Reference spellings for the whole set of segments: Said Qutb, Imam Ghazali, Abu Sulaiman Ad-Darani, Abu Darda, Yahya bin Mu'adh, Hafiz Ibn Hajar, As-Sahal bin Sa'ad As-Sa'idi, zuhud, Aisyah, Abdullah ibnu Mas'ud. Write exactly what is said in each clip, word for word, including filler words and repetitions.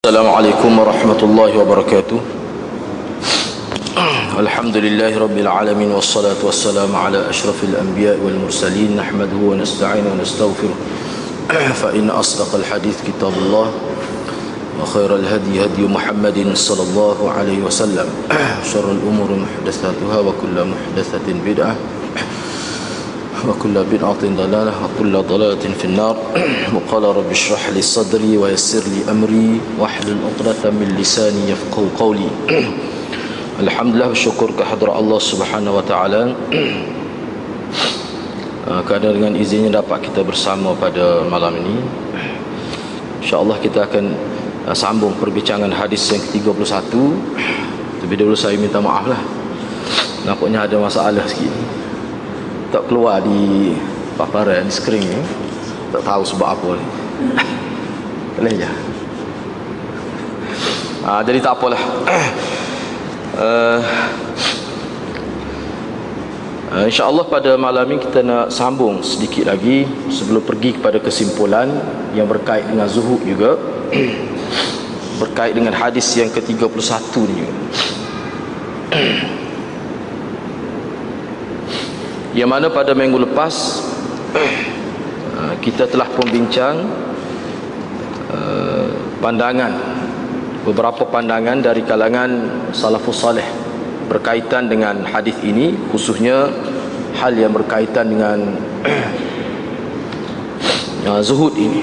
Assalamualaikum warahmatullahi wabarakatuh. Alhamdulillahi rabbil alamin, wassalatu wassalamu ala asyrafil anbiya wal mursalin, nahmaduhu wa nasta'inu wa nastaghfiruh. Fa in asdaqal hadits kitabullah wa khairal hadi hadi Muhammadin sallallahu alaihi wasallam, syarrul umuri muhdatsatuha wa kullu muhdatsatin bid'ah wa kullu bid'atin dalalah wa kullu dalalatin fin nar. Wa qala rabbi shrah li sadri wa yassir li amri wa hlul 'uqdatam min lisani yafqahu qawli. Alhamdulillah, syukur kehadrat Allah Subhanahu wa taala. Kadang dengan izinnya dapat kita bersama pada malam ini. Insya-Allah kita akan sambung perbincangan hadis yang ke tiga puluh satu. Tapi dulu saya minta maaf lah, nampaknya ada masalah sikit, tak keluar di paparan di skrin ni, tak tahu sebab apa ni. Boleh je. Ah, jadi tak apalah. Uh, uh, InsyaAllah pada malam ni kita nak sambung sedikit lagi sebelum pergi kepada kesimpulan yang berkait dengan zuhud juga, berkait dengan hadis yang ke tiga puluh satu ni. Yang mana pada minggu lepas kita telah membincang pandangan, beberapa pandangan dari kalangan salafus salih berkaitan dengan hadis ini, khususnya hal yang berkaitan dengan zuhud ini.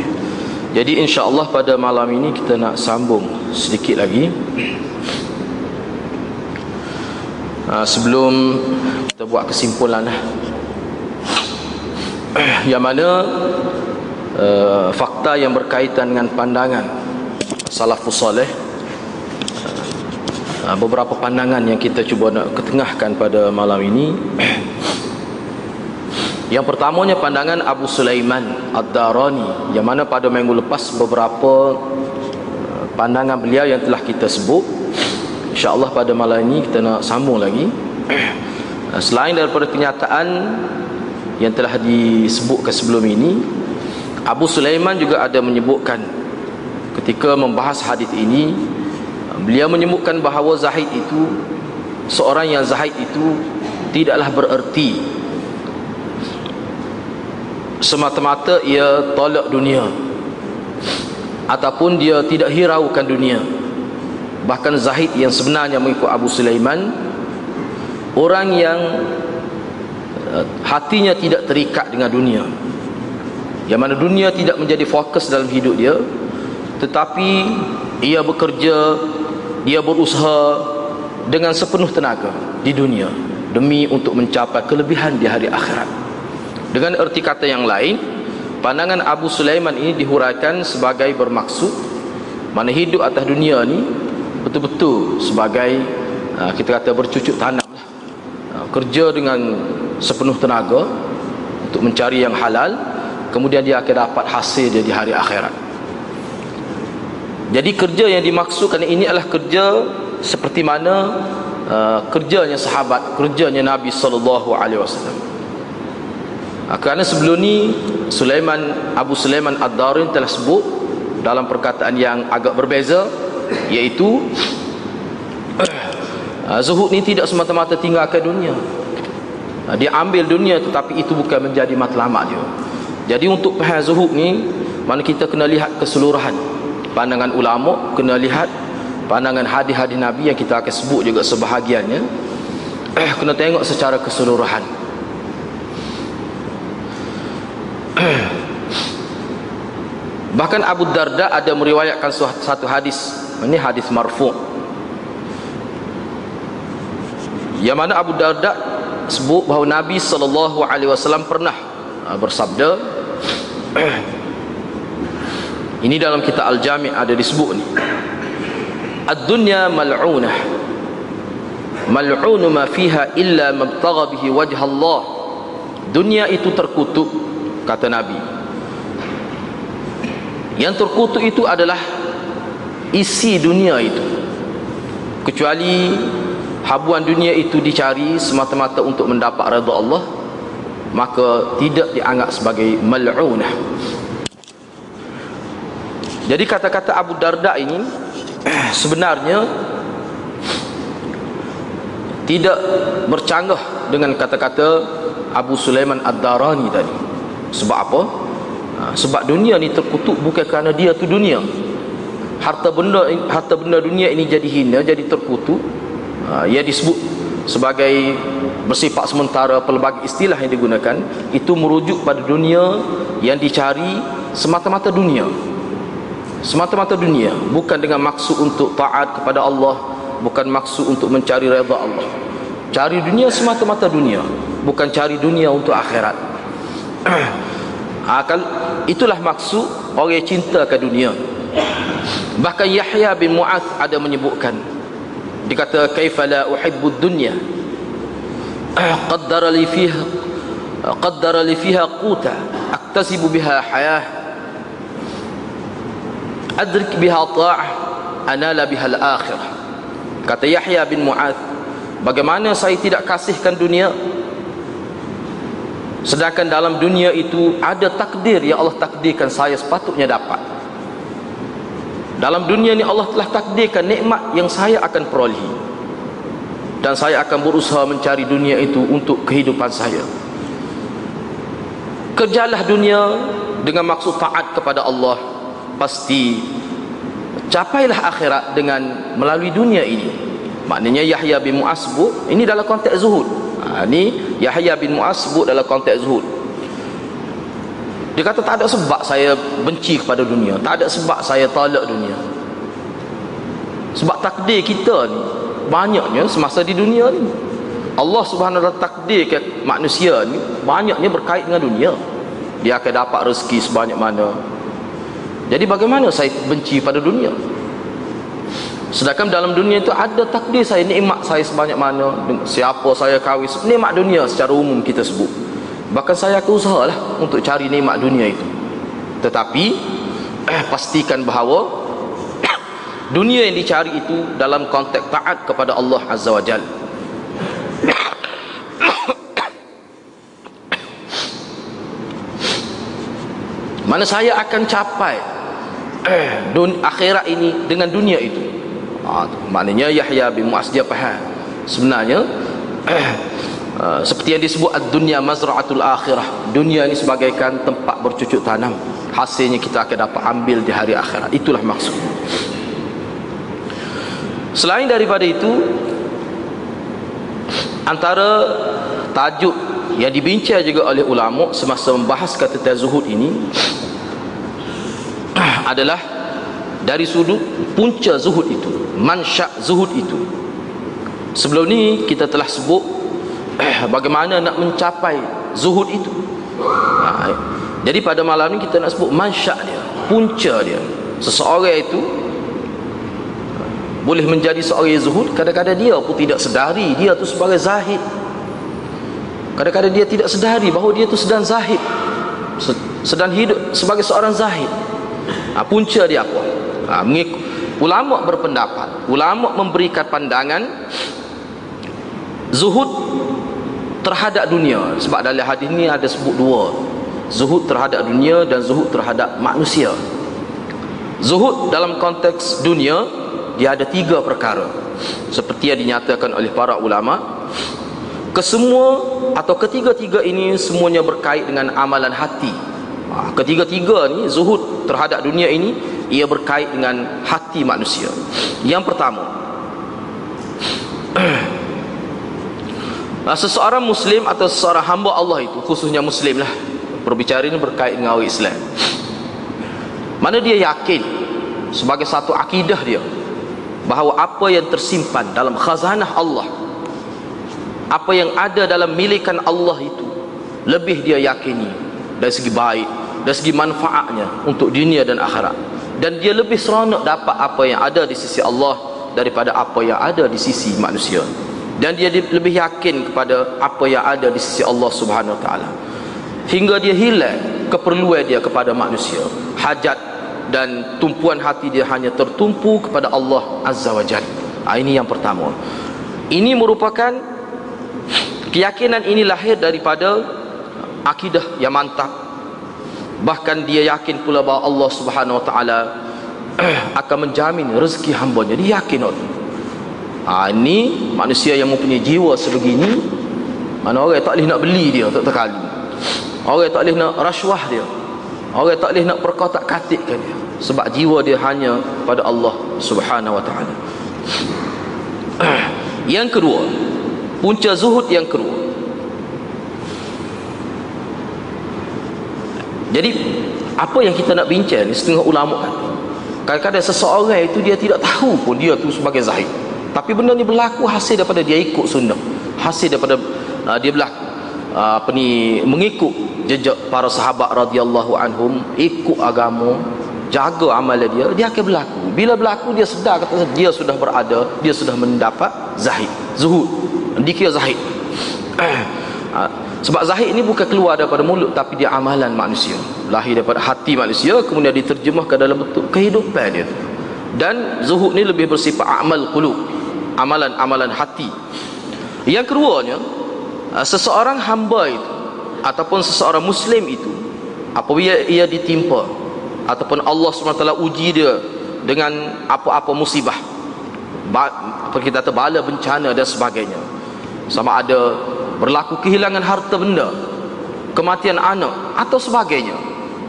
Jadi insya-Allah pada malam ini kita nak sambung sedikit lagi. Sebelum kita buat kesimpulan lah, yang mana uh, fakta yang berkaitan dengan pandangan salafus salih, uh, beberapa pandangan yang kita cuba nak ketengahkan pada malam ini. Yang pertamanya pandangan Abu Sulaiman Ad-Darani, yang mana pada minggu lepas beberapa pandangan beliau yang telah kita sebut. InsyaAllah pada malam ini kita nak sambung lagi. Selain daripada kenyataan yang telah disebutkan sebelum ini, Abu Sulaiman juga ada menyebutkan ketika membahas hadis ini, beliau menyebutkan bahawa zahid itu, seorang yang zahid itu tidaklah bererti semata-mata ia tolak dunia ataupun dia tidak hiraukan dunia. Bahkan zahid yang sebenarnya mengikut Abu Sulaiman, orang yang hatinya tidak terikat dengan dunia, yang mana dunia tidak menjadi fokus dalam hidup dia, tetapi ia bekerja, ia berusaha dengan sepenuh tenaga di dunia demi untuk mencapai kelebihan di hari akhirat. Dengan erti kata yang lain, pandangan Abu Sulaiman ini dihuraikan sebagai bermaksud mana hidup atas dunia ni betul-betul sebagai kita kata bercucuk tanam lah, kerja dengan sepenuh tenaga untuk mencari yang halal, kemudian dia akan dapat hasil dia di hari akhirat. Jadi kerja yang dimaksudkan ini adalah kerja seperti mana uh, kerjanya sahabat, kerjanya Nabi sallallahu alaihi wasallam. Kerana sebelum ni Sulaiman Abu Sulaiman Ad-Darani telah sebut dalam perkataan yang agak berbeza, iaitu zuhud ni tidak semata-mata tinggalkan dunia. Dia ambil dunia tetapi itu bukan menjadi matlamat dia. Jadi untuk faham zuhud ni, mana kita kena lihat keseluruhan pandangan ulama, kena lihat pandangan hadis-hadis Nabi yang kita akan sebut juga sebahagiannya, kena tengok secara keseluruhan. Bahkan Abu Darda ada meriwayatkan satu hadis, ini hadis marfu', yang mana Abu Darda sebut bahawa Nabi sallallahu alaihi wasallam pernah bersabda. Ini dalam kitab Al-Jami' ada disebut ni, ad-dunya mal'unah mal'unu ma fiha illa mabtagha bihi wajha Allah. Dunia itu terkutuk, kata Nabi. Yang terkutuk itu adalah isi dunia itu, kecuali habuan dunia itu dicari semata-mata untuk mendapat redha Allah, maka tidak dianggap sebagai mal'unah. Jadi kata-kata Abu Darda ini sebenarnya tidak bercanggah dengan kata-kata Abu Sulaiman Ad-Darani tadi. Sebab apa? Sebab dunia ni terkutuk bukan kerana dia tu dunia. Harta benda, harta benda dunia ini jadi hina, jadi terkutuk. Ia disebut sebagai bersifat sementara. Pelbagai istilah yang digunakan itu merujuk pada dunia yang dicari semata-mata dunia, semata-mata dunia, bukan dengan maksud untuk taat kepada Allah, bukan maksud untuk mencari redha Allah. Cari dunia semata-mata dunia, bukan cari dunia untuk akhirat. Itulah maksud orang yang cinta ke dunia. Bahkan Yahya bin Mu'adh ada menyebutkan, dikata kaifa la uhibbud dunya qaddara li fiha qaddara li fiha quta aktasibu biha hayah adrik biha ta'ah anala biha al-akhirah. Kata Yahya bin Mu'adh, bagaimana saya tidak kasihkan dunia, sedangkan dalam dunia itu ada takdir yang Allah takdirkan saya sepatutnya dapat. Dalam dunia ni Allah telah takdirkan nikmat yang saya akan perolehi, dan saya akan berusaha mencari dunia itu untuk kehidupan saya. Kerjalah dunia dengan maksud taat kepada Allah, pasti capailah akhirat dengan melalui dunia ini. Maknanya Yahya bin Mu'adh sebut ini dalam konteks zuhud. Ha, ini Yahya bin Mu'adh sebut dalam konteks zuhud. Dia kata tak ada sebab saya benci kepada dunia, tak ada sebab saya talak dunia. Sebab takdir kita ni banyaknya semasa di dunia ni. Allah Subhanahu Wa Taala takdir ke manusia ni banyaknya berkait dengan dunia. Dia akan dapat rezeki sebanyak mana. Jadi bagaimana saya benci pada dunia, sedangkan dalam dunia itu ada takdir saya, nikmat saya sebanyak mana, siapa saya kahwin, nikmat dunia secara umum kita sebut. Bahkan saya akan usahalah untuk cari nikmat dunia itu. Tetapi eh, pastikan bahawa dunia yang dicari itu dalam konteks taat kepada Allah Azza wa Jalla. Mana saya akan capai Dun, akhirat ini dengan dunia itu. Ha, maknanya Yahya bin Mu'adh dia faham sebenarnya eh, uh, seperti yang disebut ad-dunya mazra'atul akhirah, dunia ini sebagaikan tempat bercucuk tanam, hasilnya kita akan dapat ambil di hari akhirat. Itulah maksud. Selain daripada itu, antara tajuk yang dibincang juga oleh ulama semasa membahas kata zuhud ini adalah dari sudut punca zuhud itu, mansyak zuhud itu. Sebelum ni kita telah sebut eh, bagaimana nak mencapai zuhud itu. Ha, jadi pada malam ni kita nak sebut mansyak dia, punca dia. Seseorang itu boleh menjadi seorang zuhud, kadang-kadang dia pun tidak sedari dia tu sebagai zahid. Kadang-kadang dia tidak sedari bahawa dia tu sedang zahid, sedang hidup sebagai seorang zahid. Ha, punca dia apa? Ha, ulama berpendapat, ulama memberikan pandangan zuhud terhadap dunia. Sebab dalam hadis ni ada sebut dua, zuhud terhadap dunia dan zuhud terhadap manusia. Zuhud dalam konteks dunia, dia ada tiga perkara seperti yang dinyatakan oleh para ulama. Kesemua atau ketiga-tiga ini semuanya berkait dengan amalan hati. Ketiga-tiga ni, zuhud terhadap dunia ini, ia berkait dengan hati manusia. Yang pertama, seseorang Muslim atau seseorang hamba Allah itu, khususnya Muslim lah, berbicara ini berkait dengan orang Islam, mana dia yakin sebagai satu akidah dia bahawa apa yang tersimpan dalam khazanah Allah, apa yang ada dalam milikan Allah itu, lebih dia yakini dari segi baik, dari segi manfaatnya untuk dunia dan akhirat. Dan dia lebih seronok dapat apa yang ada di sisi Allah daripada apa yang ada di sisi manusia. Dan dia lebih yakin kepada apa yang ada di sisi Allah Subhanahu Wa Taala, hingga dia hilang keperluan dia kepada manusia. Hajat dan tumpuan hati dia hanya tertumpu kepada Allah Azza wa Jalla. Ha, ini yang pertama. Ini merupakan keyakinan ini lahir daripada akidah yang mantap. Bahkan dia yakin pula bahawa Allah Subhanahu Wa Taala akan menjamin rezeki hamba. Jadi yakin tu. Ha, ini manusia yang mempunyai jiwa sebegini, mana orang tak boleh nak beli dia tak terkali, orang tak boleh nak rasuah dia, orang tak boleh nak perkotak-katikkan dia, sebab jiwa dia hanya pada Allah Subhanahu Wa Taala. Yang kedua, punca zuhud yang kedua. Jadi apa yang kita nak bincang ni, setengah ulama kata kadang-kadang seseorang itu dia tidak tahu pun dia tu sebagai zahid, tapi benda ni berlaku hasil daripada dia ikut sunnah, hasil daripada uh, dia berlaku uh, apa ni, mengikut jejak para sahabat radhiyallahu anhum, ikut agama, jaga amalan dia, dia akan berlaku. Bila berlaku dia sedar kata dia sudah berada, dia sudah mendapat zahid, zuhud, dikira zahid. uh, sebab zahid ni bukan keluar daripada mulut, tapi dia amalan manusia, lahir daripada hati manusia, kemudian diterjemahkan dalam bentuk kehidupan dia. Dan zuhud ni lebih bersifat amal qulub, amalan-amalan hati. Yang keduanya, seseorang hamba itu ataupun seseorang muslim itu, apabila ia ditimpa ataupun Allah subhanahu wa taala uji dia dengan apa-apa musibah, apa kita kata bala bencana dan sebagainya, sama ada berlaku kehilangan harta benda, kematian anak atau sebagainya,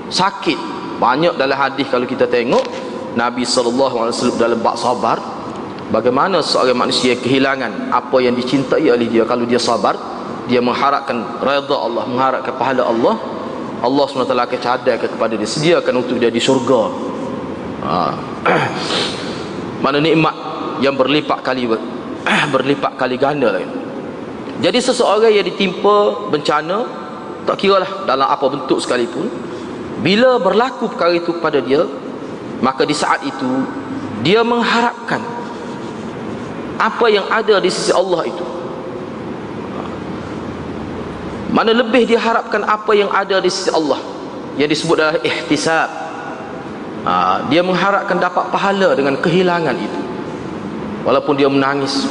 sakit. Banyak dalam hadis kalau kita tengok Nabi sallallahu alaihi wasallam dalam bab sabar, bagaimana seorang manusia kehilangan apa yang dicintai oleh dia, kalau dia sabar, dia mengharapkan redha Allah, mengharapkan pahala Allah, Allah subhanahu wa taala akan cadangkan kepada dia, sediakan untuk dia di syurga. Ha. Mana nikmat yang berlipat kali berlipat kali ganda lain. Jadi seseorang yang ditimpa bencana, tak kiralah dalam apa bentuk sekalipun, bila berlaku perkara itu kepada dia, maka di saat itu dia mengharapkan apa yang ada di sisi Allah itu. Mana lebih dia harapkan apa yang ada di sisi Allah, yang disebut adalah ihtisab. Ha, dia mengharapkan dapat pahala dengan kehilangan itu, walaupun dia menangis,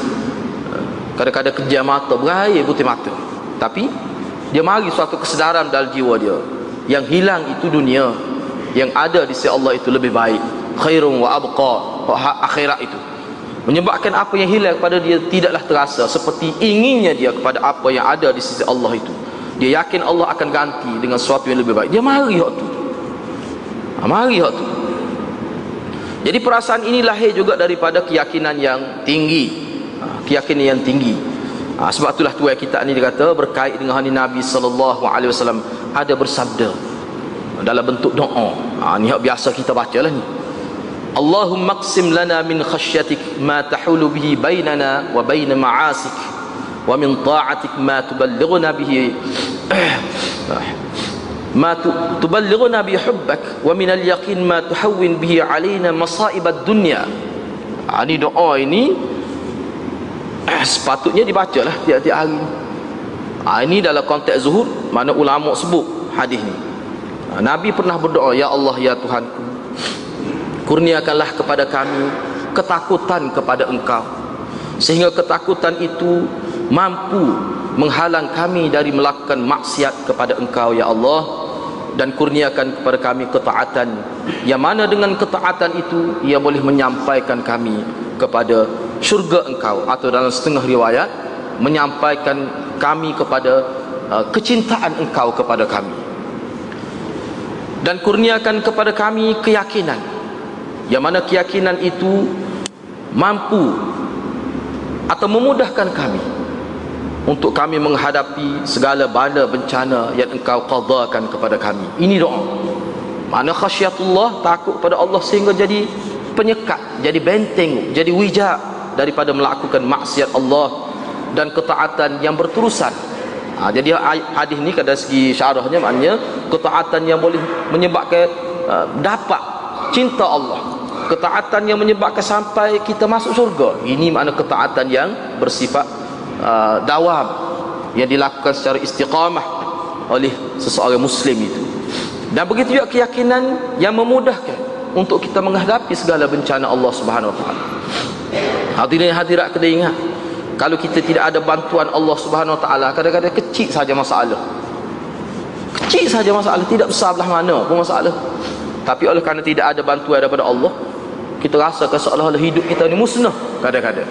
kadang-kadang kejam mata, berair putih mata, tapi dia mari suatu kesedaran dalam jiwa dia, yang hilang itu dunia, yang ada di sisi Allah itu lebih baik, khairun wa abqa, akhirat itu. Menyebabkan apa yang hilang kepada dia tidaklah terasa seperti inginnya dia kepada apa yang ada di sisi Allah itu. Dia yakin Allah akan ganti dengan sesuatu yang lebih baik. Dia mari hak tu. Ha, mari hak tu. Jadi perasaan ini lahir juga daripada keyakinan yang tinggi. Ha, keyakinan yang tinggi. Ha, sebab itulah tuai kita ni dia kata berkait dengan hadis Nabi sallallahu alaihi wasallam ada bersabda dalam bentuk doa. Ha, ni hak biasa kita bacalah ni. Allahumma qsim lana min khasyatik ma tahulu bihi bainana wa bain ma'asik, wa min ta'atik ma tuballighuna bihi ma tuballighuna bi hubbak, wa min al-yaqin ma tuhawwin bihi alaina masa'ib ad-dunya. Ha, ini doa ini eh, sepatutnya dibacalah tiap-tiap hari. Ha, ini dalam konteks zuhud, mana ulama sebut hadis ni. Ha, Nabi pernah berdoa, ya Allah, ya Tuhanku, kurniakanlah kepada kami ketakutan kepada Engkau, sehingga ketakutan itu mampu menghalang kami dari melakukan maksiat kepada Engkau, ya Allah. Dan kurniakan kepada kami ketaatan, yang mana dengan ketaatan itu ia boleh menyampaikan kami kepada syurga Engkau, atau dalam setengah riwayat menyampaikan kami kepada uh, kecintaan Engkau kepada kami. Dan kurniakan kepada kami keyakinan, yang mana keyakinan itu mampu atau memudahkan kami untuk kami menghadapi segala bala bencana yang Engkau qadakan kepada kami. Ini doa. Mana khasyatullah, takut kepada Allah, sehingga jadi penyekat, jadi benteng, jadi wijak daripada melakukan maksiat Allah, dan ketaatan yang berterusan. Ha, jadi hadis ni dari segi syarahnya maknanya ketaatan yang boleh menyebabkan uh, dapat cinta Allah, ketaatan yang menyebabkan sampai kita masuk syurga. Ini makna ketaatan yang bersifat uh, dawam, yang dilakukan secara istiqamah oleh seseorang muslim itu. Dan begitu juga keyakinan yang memudahkan untuk kita menghadapi segala bencana Allah Subhanahu Wa Taala. Hadirin hadirat kena ingat, kalau kita tidak ada bantuan Allah Subhanahu Wa Taala, kadang-kadang kecil saja masalah, kecil saja masalah, tidak besar belah mana pun masalah. Tapi oleh kerana tidak ada bantuan daripada Allah, kita rasakan seolah-olah hidup kita ni musnah kadang-kadang.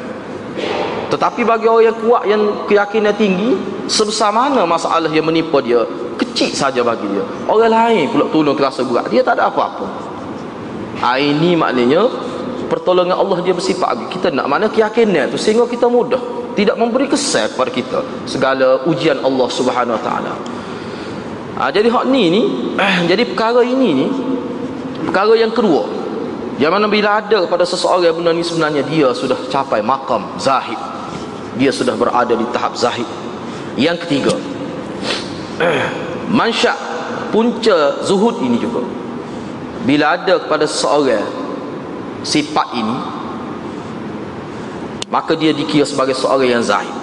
Tetapi bagi orang yang kuat, yang keyakinan tinggi, sebesar mana masalah yang menimpa dia, kecil saja bagi dia. Orang lain pula tolong terasa berat, dia tak ada apa-apa. Ha, ini maknanya pertolongan Allah dia bersifat bagi kita nak mana keyakinan tu, sehingga kita mudah, tidak memberi kesal kepada kita segala ujian Allah Subhanahu Wa Taala. Ha, jadi hak ni ni eh, jadi perkara ini ni, perkara yang kedua yang mana bila ada kepada seseorang benda ni, sebenarnya dia sudah capai makam zahid, dia sudah berada di tahap zahid. Yang ketiga, mansyak punca zuhud ini juga, bila ada kepada seseorang sifat ini, maka dia dikira sebagai seorang yang zahid,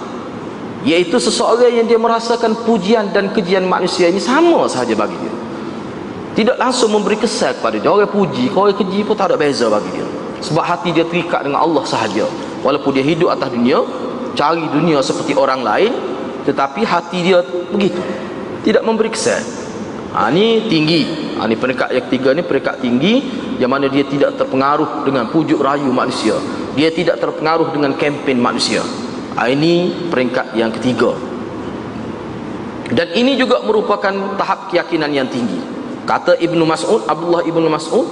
iaitu seseorang yang dia merasakan pujian dan kejian manusia ini sama sahaja bagi dia, tidak langsung memberi kesan kepada dia. Orang puji, orang keji pun tak ada beza bagi dia, sebab hati dia terikat dengan Allah sahaja. Walaupun dia hidup atas dunia, cari dunia seperti orang lain, tetapi hati dia begitu, tidak memberi kesan. Ha, ini tinggi. Ha, ini peringkat yang ketiga ni, peringkat tinggi yang mana dia tidak terpengaruh dengan pujuk rayu manusia, dia tidak terpengaruh dengan kempen manusia. Ha, ini peringkat yang ketiga, dan ini juga merupakan tahap keyakinan yang tinggi. Kata Ibnu Mas'ud, Abdullah ibnu Mas'ud,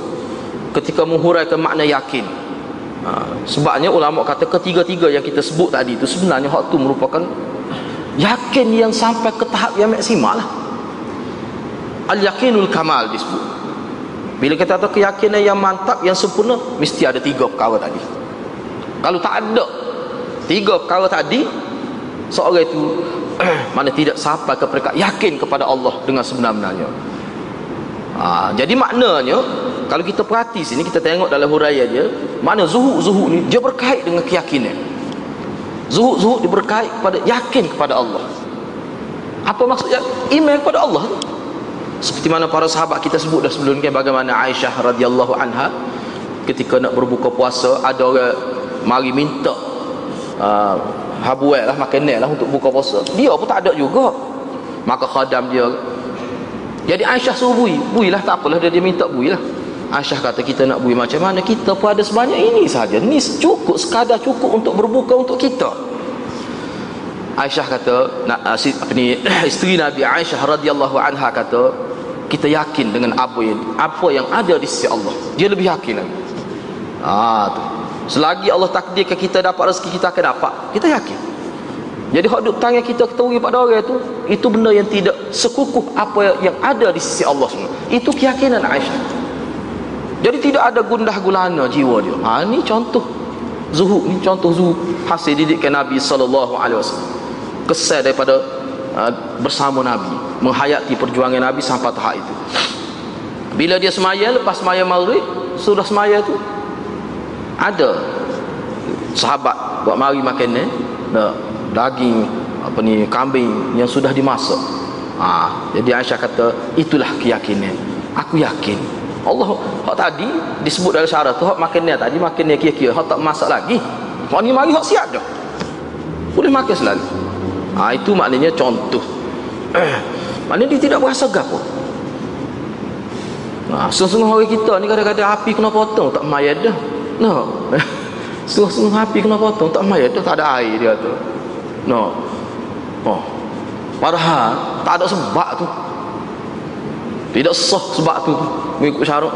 ketika menghuraikan makna yakin, ha, sebabnya ulama kata ketiga-tiga yang kita sebut tadi itu sebenarnya hak tu merupakan yakin yang sampai ke tahap yang maksimal lah. Al-yakinul kamal disebut. Bila kita kata keyakinan yang mantap, yang sempurna, mesti ada tiga perkara tadi. Kalau tak ada tiga perkara tadi, seorang itu mana tidak sampai ke peringkat yakin kepada Allah dengan sebenar-benarnya. Ha, jadi maknanya kalau kita perhati sini, kita tengok dalam huraian dia, makna zuhud-zuhud ni dia berkait dengan keyakinan. Zuhud-zuhud dia berkait kepada yakin kepada Allah. Apa maksudnya? Iman kepada Allah. Seperti mana para sahabat kita sebut dah sebelum ni, bagaimana Aisyah radhiyallahu anha ketika nak berbuka puasa, ada orang mari minta uh, habuel lah, makanan lah untuk buka puasa, dia pun tak ada juga. Maka khadam dia, jadi Aisyah suruh bui. Bui lah, tak apalah, dia, dia minta bui lah. Aisyah kata, kita nak bui macam mana, kita pun ada sebanyak ini saja, ni cukup, sekadar cukup untuk berbuka untuk kita. Aisyah kata, nak, apa ni, isteri Nabi Aisyah radhiyallahu anha kata, kita yakin dengan apa yang, apa yang ada di sisi Allah. Dia lebih yakin lagi. Ah, tu. Selagi Allah takdirkan kita dapat rezeki, kita akan dapat, kita yakin. Jadi hak duduk tangan kita, kita uri pada orang itu, itu benda yang tidak sekukuh apa yang ada di sisi Allah semua. Itu keyakinan Aisyah. Jadi tidak ada gundah gulana jiwa dia. Ha, ini contoh zuhud, ni contoh zuhud hasil didikan Nabi sallallahu alaihi wasallam. Kesan daripada uh, bersama Nabi, menghayati perjuangan Nabi sampai tahap itu. Bila dia semaya, lepas semaya maghrib, sudah semaya tu ada sahabat buat mari makan eh. Nah, daging apa ni, kambing yang sudah dimasak. Ha, jadi Aisyah kata, itulah keyakinan. Aku yakin Allah. Hak tadi disebut dalam syarah tu, hak makanan tadi, makanan kira-kira hak tak masak lagi, hak ni mari hak siap dah, boleh makan selalu. Ha, itu maknanya contoh. Maknanya dia tidak berasa gapo. Ha, sungguh-sungguh orang kita ni kadang-kadang api kena potong, tak mayat dah. No. Sungguh-sungguh api kena potong, tak mayat dah, tak ada air dia tu. No. Oh. Padahal tak ada sebab tu, tidak sah sebab tu mengikut syarat.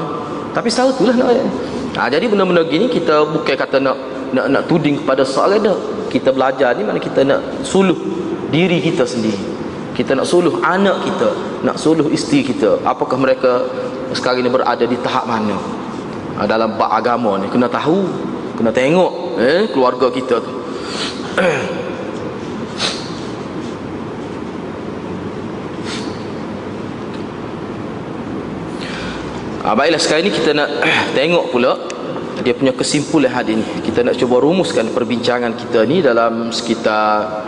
Tapi selalu tu lah nak. Nah, jadi benda-benda gini kita bukan kata nak nak nak tuding kepada seorang ada. Kita belajar ni mana kita nak suluh diri kita sendiri. Kita nak suluh anak kita, nak suluh isteri kita. Apakah mereka sekarang ni berada di tahap mana? Ha, dalam bab agama ni kena tahu, kena tengok eh keluarga kita tu. Ha, baiklah, sekarang ni kita nak eh, tengok pula dia punya kesimpulan hadis ni. Kita nak cuba rumuskan perbincangan kita ni dalam sekitar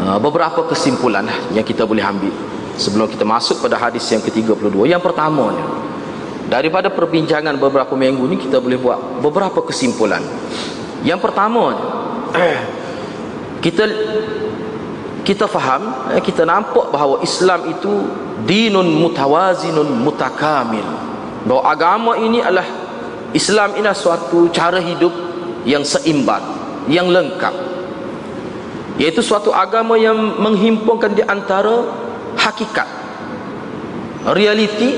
uh, beberapa kesimpulan yang kita boleh ambil sebelum kita masuk pada hadis yang ke tiga puluh dua. Yang pertamanya, daripada perbincangan beberapa minggu ni, kita boleh buat beberapa kesimpulan. Yang pertama, eh, kita kita faham, eh, kita nampak bahawa Islam itu dinun mutawazinun mutakamil, bahawa agama ini adalah Islam ialah suatu cara hidup yang seimbang, yang lengkap, iaitu suatu agama yang menghimpunkan di antara hakikat, realiti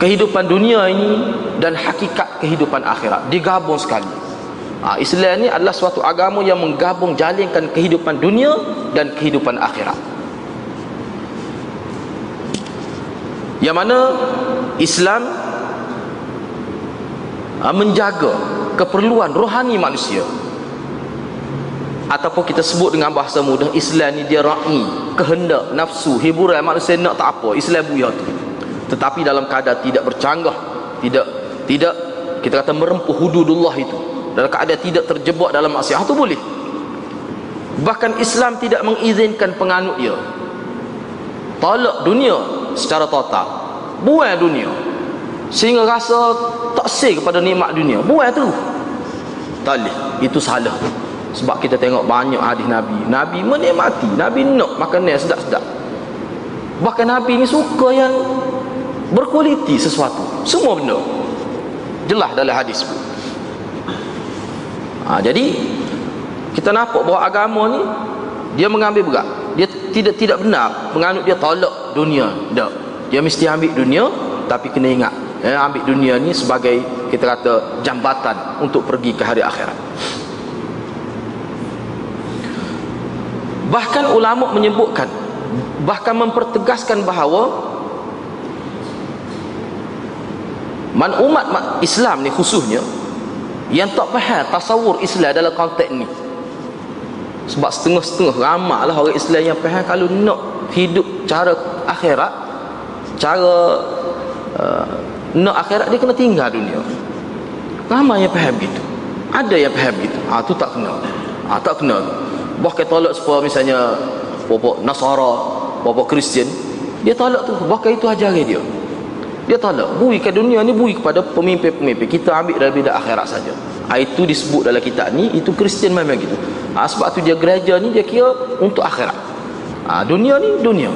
kehidupan dunia ini dan hakikat kehidupan akhirat, digabung sekali. ha, Islam ini adalah suatu agama yang menggabung, jalinkan kehidupan dunia dan kehidupan akhirat, yang mana Islam menjaga keperluan rohani manusia, ataupun kita sebut dengan bahasa mudah, Islam ni dia ra'i kehendak nafsu, hiburan manusia nak tak apa, Islam buya tu, tetapi dalam keadaan tidak bercanggah, tidak tidak kita kata merempuh hududullah itu, dalam keadaan tidak terjebak dalam maksiat tu boleh. Bahkan Islam tidak mengizinkan penganut dia talak dunia secara total, buang dunia sehingga rasa taksir kepada nikmat dunia, buat tu tak boleh, itu salah. Sebab kita tengok banyak hadis Nabi, Nabi menikmati, Nabi nak makan yang sedap-sedap, bahkan Nabi ni suka yang berkualiti sesuatu, semua benda jelas dalam hadis pun. Ha, jadi kita nampak bahawa agama ni dia mengambil berat, dia tidak tidak benar penganut dia tolak dunia, tak, dia mesti ambil dunia, tapi kena ingat, eh, ambil dunia ni sebagai kita kata jambatan untuk pergi ke hari akhirat. Bahkan ulama menyebutkan, bahkan mempertegaskan bahawa man umat Islam ni khususnya yang tak faham tasawur Islam dalam konteks ni, sebab setengah-setengah ramai lah orang Islam yang faham. Kalau nak hidup cara akhirat, cara Uh, nak akhirat, dia kena tinggal dunia. Ramai yang faham begitu, ada yang faham begitu. Ah tu tak kena, ah tak kena. Bahkan tolak sepuluh misalnya popok Nasara, popok Kristian, dia tolak tu. Bahkan itu ajaran dia, dia tolak. Bui ke dunia ni, bui kepada pemimpin-pemimpin. Kita ambil dari bidang akhirat saja. Ah itu disebut dalam kitab ni, itu Kristian memang gitu. Ah sebab tu dia gereja ni dia kira untuk akhirat. Ah dunia ni dunia.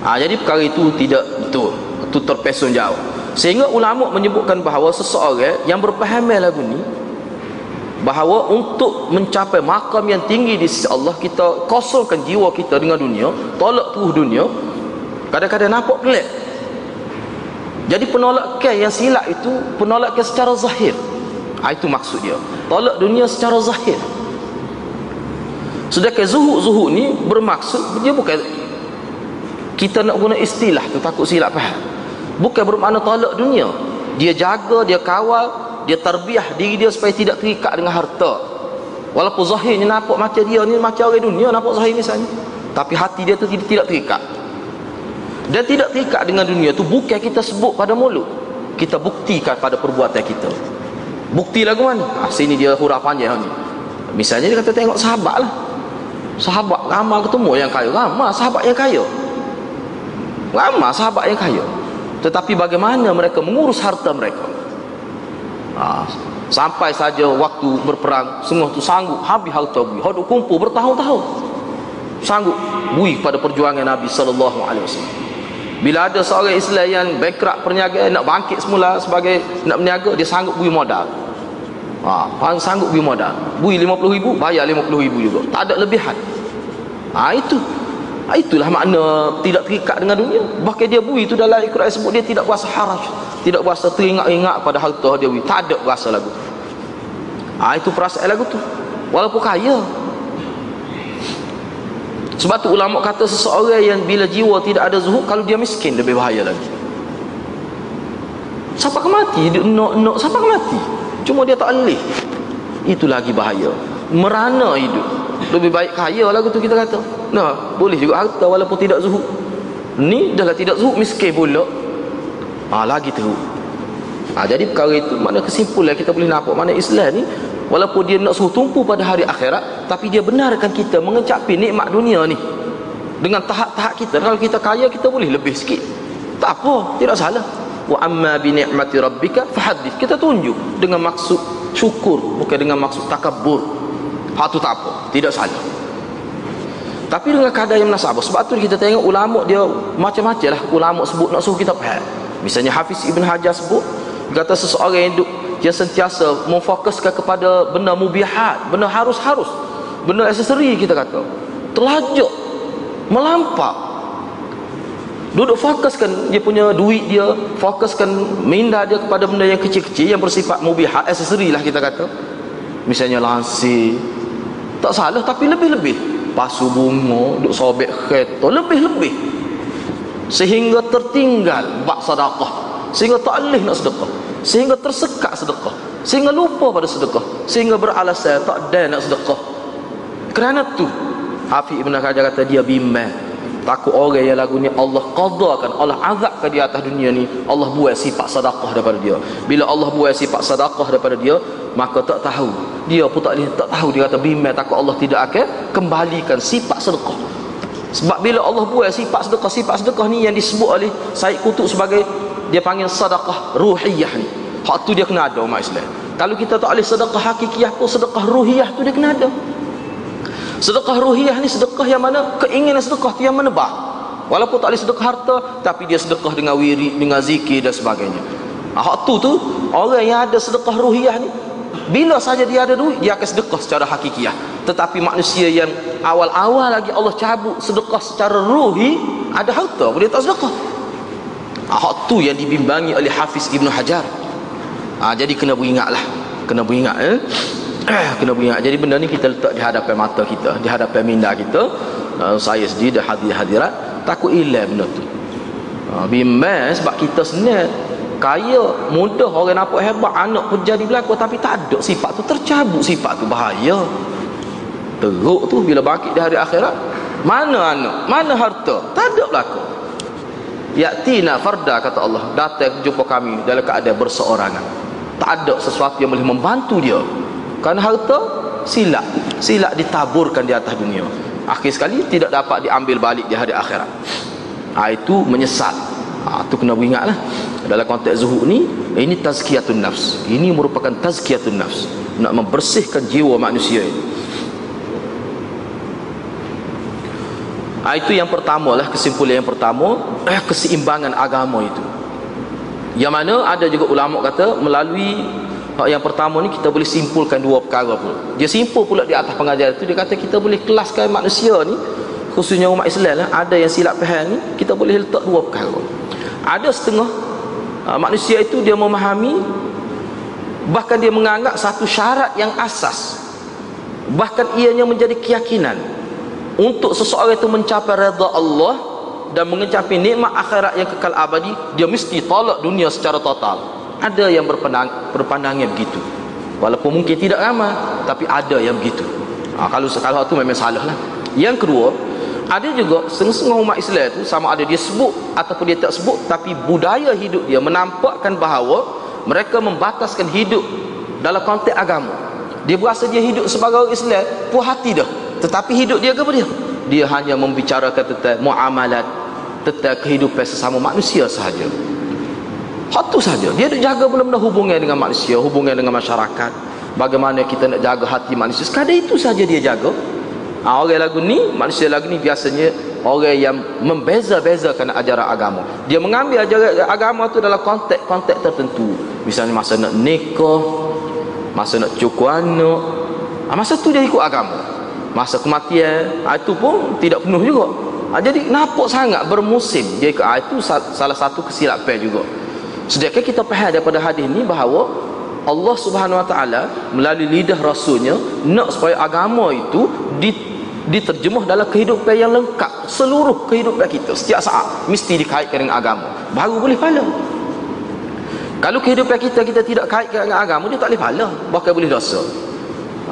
Ah jadi perkara itu tidak betul, tu terpesong jauh. Sehingga ulama menyebutkan bahawa seseorang yang berpahamai lagu ni, bahawa untuk mencapai makam yang tinggi di sisi Allah, kita kosongkan jiwa kita dengan dunia, tolak tuh dunia, kadang-kadang nampak pelik. Jadi penolakan yang silap itu penolakan secara zahir. Ha, itu maksud dia, tolak dunia secara zahir. Sedangkan zuhud-zuhud ni bermaksud, dia bukan, kita nak guna istilah tu takut silap faham, bukan bermakna tolak dunia. Dia jaga, dia kawal, dia terbiah diri dia supaya tidak terikat dengan harta. Walaupun zahirnya nampak macam dia ni macam orang dunia, nampak zahir misalnya, tapi hati dia tu tidak, tidak terikat. Dan tidak terikat dengan dunia tu bukan kita sebut pada mulut, kita buktikan pada perbuatan kita. Bukti lagu mana? Ah, sini dia hurah panjang ni. Misalnya dia kata tengok sahabat lah, sahabat ramai ketemu yang kaya, ramai sahabat yang kaya, ramai sahabat yang kaya, tetapi bagaimana mereka mengurus harta mereka. Ha, sampai saja waktu berperang, semua tu sanggup habis harta bui, hodok kumpul bertahun-tahun, sanggup bui pada perjuangan Nabi sallallahu alaihi wasallam. Bila ada seorang Islam yang bankrupt perniagaan, nak bangkit semula sebagai nak berniaga, dia sanggup bui modal. Ha, sanggup bui modal, bui lima puluh ribu, bayar lima puluh ribu juga, tak ada lebihan. Ha, itu itulah makna tidak terikat dengan dunia. Bahkan dia bui tu dalam Al-Quran sebut dia tidak berasa haraj, tidak berasa teringat-ingat pada harta dia bui, tak ada berasa lagu. Ha, itu perasaan lagu tu walaupun kaya. Sebab tu ulama kata seseorang yang bila jiwa tidak ada zuhud, kalau dia miskin lebih bahaya lagi. Siapa ke mati, nak nak siapa ke mati, cuma dia tak alih, itu lagi bahaya, merana hidup. Lebih baik kaya lagu tu kita kata. Nah, boleh juga harta walaupun tidak zuhud. Ni dah lah tidak zuhud, miskin pula. Ah ha, lagi teruk. Ah ha, jadi perkara itu, makna kesimpulan kita boleh nampak mana Islam ni walaupun dia nak suruh tumpu pada hari akhirat, tapi dia benarkan kita mengecapi nikmat dunia ni dengan tahap-tahap kita. Kalau kita kaya, kita boleh lebih sikit, tak apa, tidak salah. Wa amma bi ni'mati rabbika fahaddits. Kita tunjuk dengan maksud syukur, bukan dengan maksud takabbur. Ha, tu tak apa, tidak salah. Tapi dengan keadaan yang menasabah. Sebab tu kita tengok ulama' dia macam-macam lah. Ulama' sebut nak suruh kita faham, Misalnya Hafiz Ibn Hajar sebut, kata seseorang yang, duk, yang sentiasa memfokuskan kepada benda mubihat, benda harus-harus, benda aksesori, kita kata terlajak, melampau, duduk fokuskan dia punya duit dia, fokuskan minda dia kepada benda yang kecil-kecil yang bersifat mubihat, aksesori lah kita kata. Misalnya langsir, tak salah, tapi lebih-lebih, pasu bunga, duk sobek kereta, lebih-lebih, sehingga tertinggal bak sedekah, sehingga tak alih nak sedekah, sehingga tersekat sedekah, sehingga lupa pada sedekah, sehingga beralasan tak ada nak sedekah. Kerana tu Hafiz Ibn Hajar kata dia bimbang, takut orang yang lagu ni Allah qadakan, Allah azabkan di atas dunia ni, Allah buat sifat sedekah daripada dia. Bila Allah buat sifat sedekah daripada dia, maka tak tahu, dia pun tak, tak tahu. Dia kata bimbang, takut Allah tidak akan kembalikan sifat sedekah. Sebab bila Allah buat sifat sedekah, sifat sedekah ni yang disebut oleh Said Qutb sebagai, dia panggil sedekah ruhiyah ni. Hak tu dia kena ada umat Islam. Kalau kita tak boleh sedekah hakikiyah pun, sedekah ruhiyah tu dia kena ada. Sedekah ruhiyah ni sedekah yang mana keinginan sedekah tu yang menebah, walaupun tak boleh sedekah harta, tapi dia sedekah dengan wirid, dengan zikir dan sebagainya. Hak tu tu orang yang ada sedekah ruhiyah ni, bila saja dia ada duit, dia akan sedekah secara hakikiyah. Tetapi manusia yang awal-awal lagi Allah cabut sedekah secara ruhi, ada harta boleh tak sedekah. Hak tu yang dibimbangi oleh Hafiz Ibn Hajar. Ha, jadi kena beringatlah, kena beringat eh? Kena beringat. Jadi benda ni kita letak di hadapan mata kita, di hadapan minda kita. uh, Saya sendiri dah hadir-hadirat, takut hilang benda tu. uh, Bimbang sebab kita senang, kaya, mudah, orang nampak hebat, anak pun jadi berlaku, tapi tak ada sifat tu, tercabut sifat tu, bahaya. Teruk tu bila bangkit di hari akhirat, mana anak, mana harta, tak ada berlaku. Yaktina farda, kata Allah, datang jumpa kami dalam keadaan berseorangan, tak ada sesuatu yang boleh membantu dia. Kerana harta silap, silap ditaburkan di atas dunia, akhir sekali tidak dapat diambil balik di hari akhirat. Ha, itu menyesal. Ha, itu kena beringatlah dalam konteks zuhud ni. Ini tazkiyatun nafs, ini merupakan tazkiyatun nafs, nak membersihkan jiwa manusia. Ha, itu yang pertama lah, kesimpulan yang pertama, eh, keseimbangan agama itu. Yang mana ada juga ulama kata melalui yang pertama ni kita boleh simpulkan dua perkara pula. Dia simpul pula di atas pengajaran tu, dia kata kita boleh kelaskan manusia ni, khususnya umat Islam lah, ada yang silap faham ni, kita boleh letak dua perkara. Ada setengah uh, manusia itu dia memahami, bahkan dia menganggap satu syarat yang asas, bahkan ianya menjadi keyakinan untuk seseorang itu mencapai redha Allah dan mencapai nikmat akhirat yang kekal abadi, dia mesti tolak dunia secara total. Ada yang berpandang, berpandangnya begitu, walaupun mungkin tidak ramai, tapi ada yang begitu. Ha, kalau kalau itu memang salah lah. Yang kedua, ada juga setengah umat Islam itu, sama ada dia sebut ataupun dia tak sebut, tapi budaya hidup dia menampakkan bahawa mereka membataskan hidup dalam konteks agama. Dia berasa dia hidup sebagai orang Islam puas hati dah, tetapi hidup dia ke apa dia? Dia hanya membicarakan tentang muamalat, tentang kehidupan sesama manusia sahaja. Hak tu saja. Dia duk jaga benda-benda hubungan dengan manusia, hubungan dengan masyarakat, bagaimana kita nak jaga hati manusia, sekadar itu saja dia jaga. Ha, orang lagu ni, manusia lagu ni biasanya orang yang membeza-bezakan ajaran agama. Dia mengambil ajaran agama tu dalam konteks-konteks tertentu, misalnya masa nak nikah, masa nak cukup anak, ha, masa tu dia ikut agama. Masa kematian, ha, itu pun tidak penuh juga. Ha, jadi nampak sangat bermusim dia ikut. Ha, itu salah satu kesilapan juga. Sedangkan kita faham daripada hadis ni bahawa Allah Subhanahu Wa Taala melalui lidah Rasulnya nak supaya agama itu diterjemuh dalam kehidupan yang lengkap, seluruh kehidupan kita, setiap saat mesti dikaitkan dengan agama, baru boleh pahala. Kalau kehidupan kita kita tidak kaitkan dengan agama, dia tak boleh pahala, bahkan boleh dosa.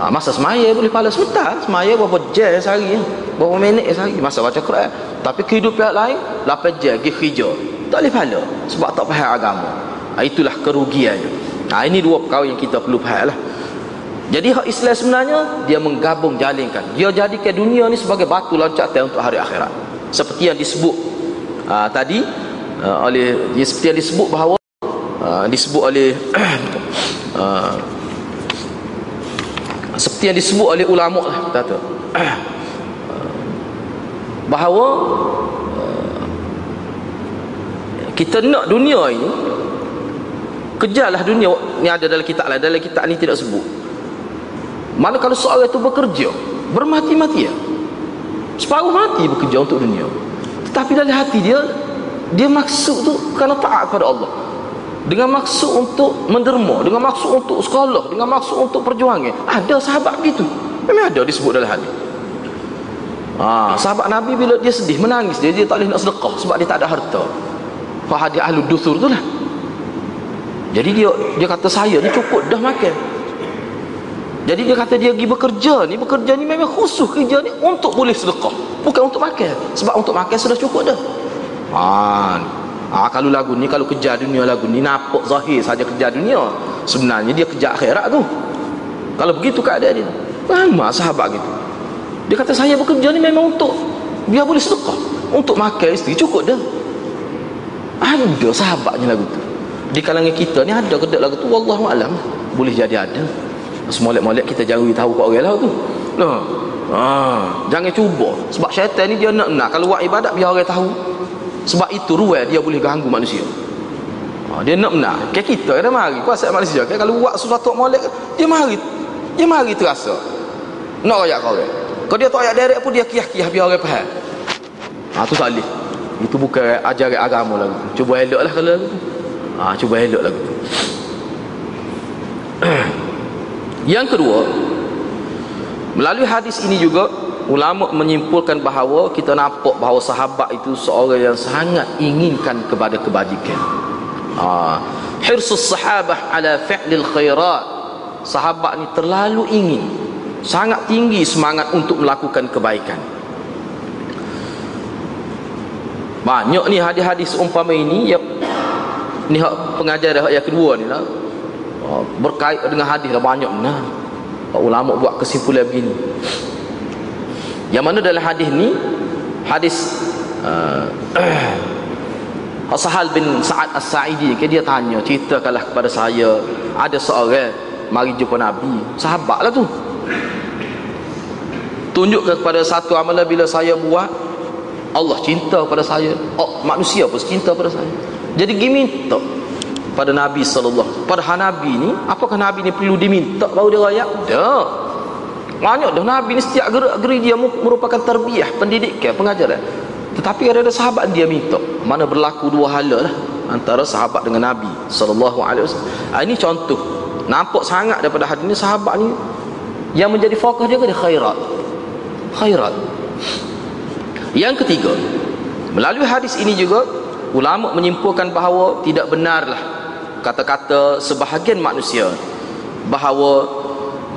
Ha, masa semaya boleh pahala sebentar, semaya berapa jam sehari, berapa minit sehari, masa baca Quran. Tapi kehidupan lain lapan jam pergi kerja, tak boleh pahala sebab tak faham agama. Ha, itulah kerugiannya. Ha, ini dua perkara yang kita perlu faham lah. Jadi hak Islam sebenarnya dia menggabung, jalinkan, dia jadikan dunia ni sebagai batu loncatan untuk hari akhirat, seperti yang disebut uh, tadi uh, oleh ya, seperti yang disebut bahawa uh, disebut oleh uh, seperti yang disebut oleh ulama lah, kata uh, bahawa Kita nak dunia ini, kejarlah dunia yang ada dalam kitab lah. Dalam kitab ni tidak sebut. Mana kalau seorang itu bekerja bermati-matian, separuh mati bekerja untuk dunia, tetapi dalam hati dia, dia maksud tu kerana taat kepada Allah, dengan maksud untuk menderma, dengan maksud untuk sekolah, dengan maksud untuk perjuangan. Ada sahabat begitu, memang ada disebut dalam hadis. Ha, sahabat Nabi bila dia sedih, menangis, dia, dia tak boleh nak sedekah sebab dia tak ada harta. Fa hadis ahlu duthur tu lah. Jadi dia dia kata saya ni cukup dah makan. Jadi dia kata dia pergi bekerja ni, bekerja ni memang khusus kerja ni untuk boleh sedekah, bukan untuk makan. Sebab untuk makan sudah cukup dah. Ha, ha, kalau lagu ni, kalau kejar dunia lagu ni, nampak zahir saja kejar dunia, sebenarnya dia kejar akhirat tu. Kalau begitu keadaan dia, ramai sahabat gitu. Dia kata saya bekerja ni memang untuk biar boleh sedekah, untuk makan isteri cukup dah. Ada sahabatnya lagu tu. Di kalangan kita ni ada kedek lagu tu, wallahu alam, boleh jadi ada. Semolek-molek kita jauhi tahu kat orang lah tu. Nah. Ha, jangan cuba sebab syaitan ni dia nak nak kalau buat ibadat biar orang tahu. Sebab itu ruai dia boleh ganggu manusia. Ha, dia nak nak. Kayak kita dah mari kuasa manusia. Kayak kalau buat sesuatu molek dia mari. Dia mari terasa. Nak royak kau orang. Kalau dia tak ayat direct pun dia kiyah-kiyah biar orang faham. Ha, tu tak boleh. Itu bukan ajaran agama lagu tu. Cuba eloklah kalau lagu tu. Ha, cuba elok lagu tu. Yang kedua, melalui hadis ini juga ulama menyimpulkan bahawa kita nampak bahawa sahabat itu seorang yang sangat inginkan kepada kebajikan. Ha, hirsus sahabah ala fi'lil khairat. Sahabat ni terlalu ingin, sangat tinggi semangat untuk melakukan kebaikan. Banyak ni hadis-hadis umpama ini. Yang ni hak pengajar dah yang kedua ni lah, berkait dengan hadis dah banyak. Nah, ulama buat kesimpulan begini, yang mana dalam hadis ni, hadis uh, As-Sahal bin Sa'ad As-Sa'idi, dia tanya, ceritakanlah kepada saya ada seorang mari jumpa Nabi, sahabat lah tu, tunjukkan kepada satu amalan bila saya buat Allah cinta pada saya, oh, manusia pun cinta pada saya. Jadi diminta pada Nabi sallallahu alaihi wasallam, pada Nabi ni, apakah Nabi ni perlu diminta baru dia rakyat? Dah banyak dah Nabi ni setiap gerak-gerik dia merupakan terbiah, pendidikan, pengajaran. Tetapi ada sahabat dia minta, mana berlaku dua hala lah antara sahabat dengan Nabi sallallahu alaihi wasallam. Ini contoh nampak sangat daripada hadis ni, sahabat ni yang menjadi fokus dia ke khairat. Khairat. Yang ketiga, melalui hadis ini juga ulama menyimpulkan bahawa tidak benarlah kata-kata sebahagian manusia bahawa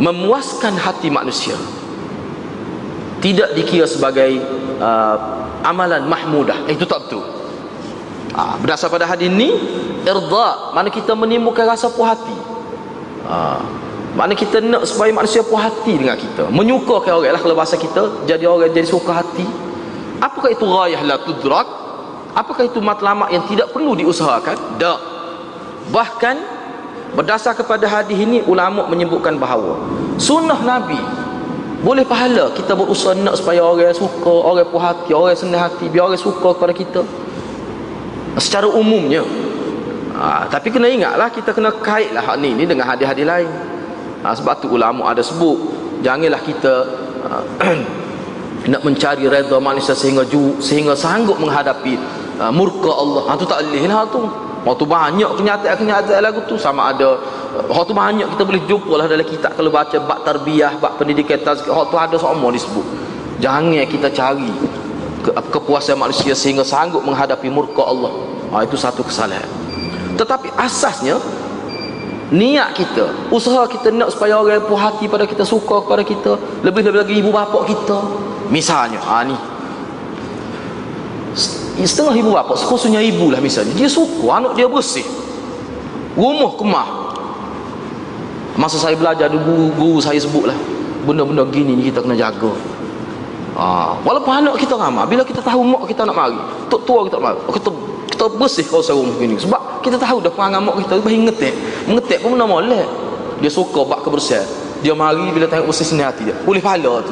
memuaskan hati manusia tidak dikira sebagai uh, amalan mahmudah. Eh, itu tak betul. Ha, berdasar pada hadis ini, irda, mana kita menimbulkan rasa puas hati. Ha, maknanya kita nak supaya manusia puas hati dengan kita, menyukakan orang lah kalau bahasa kita, jadi orang jadi suka hati. Apakah itu ghayah la tudrak? Apakah itu matlamat yang tidak perlu diusahakan? Tak. Bahkan berdasar kepada hadis ini ulama menyebutkan bahawa sunnah Nabi boleh pahala kita berusaha nak supaya orang suka, orang puas hati, orang senang hati, biar orang suka kepada kita secara umumnya. Ha, tapi kena ingatlah, kita kena kaitlah hak ni ni dengan hadis-hadis lain. Ha, sebab tu ulama ada sebut, janganlah kita uh, nak mencari redha manusia sehingga ju, sehingga sanggup menghadapi uh, murka Allah. Ha, tu tak boleh lah tu. Waktu banyak kenyataan-kenyataan lagu tu sama ada. Waktu banyak kita boleh jumpa lah dalam kitab kalau baca bab tarbiyah, bab pendidikan tazkiyah. Waktu ada semua disebut. Jangan kita cari ke, kepuasan manusia sehingga sanggup menghadapi murka Allah. Ha, itu satu kesalahan. Tetapi asasnya niat kita, usaha kita nak supaya orang puas hati pada kita, suka kepada kita, lebih-lebih lagi ibu bapa kita misalnya. Ha, ni setengah ibu bapa, khususnya ibu lah misalnya, dia suka anak dia bersih, rumah kemah. Masa saya belajar dulu, guru saya sebutlah benda-benda gini ni kita kena jaga. Ha, walaupun anak kita ramah, bila kita tahu mak kita nak mari, tok tua kita nak mari, kita kita bersih kawasan rumah gini, sebab kita tahu dah perangai mak kita bah ngetek. Mengetek pun benda molek. Dia suka bab kebersihan. Dia mari bila tengok bersih senang hati dia. Boleh pahala tu.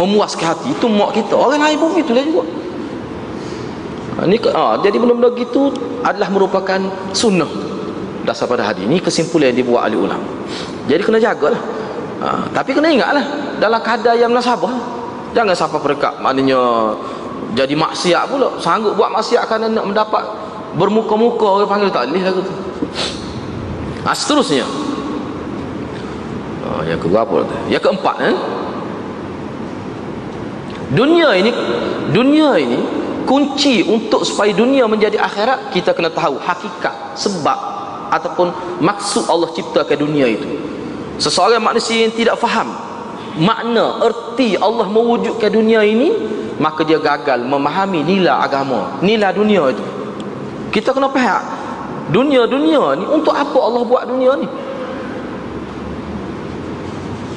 Memuaskan hati itu mak kita. Orang lain pun itulah juga. Ini, ha, jadi benda-benda gitu adalah merupakan sunnah dasar pada hadis. Ini kesimpulan yang dibuat oleh ulama. Jadi kena jagalah. Ha, tapi kena ingatlah dalam keadaan yang munasabah. Jangan sampai perkap maknanya jadi maksiat pula. Sanggup buat maksiat kerana nak mendapat bermuka-muka orang panggil, tak boleh aku tu. Ha, seterusnya. Ha, yang keberapa tu? Yang keempat, eh? Dunia ini, dunia ini kunci untuk supaya dunia menjadi akhirat. Kita kena tahu hakikat, sebab ataupun maksud Allah ciptakan dunia itu. Seseorang manusia yang tidak faham makna, erti Allah mewujudkan dunia ini, maka dia gagal memahami nilai agama, nilai dunia itu. Kita kena faham dunia-dunia ni untuk apa Allah buat dunia ni.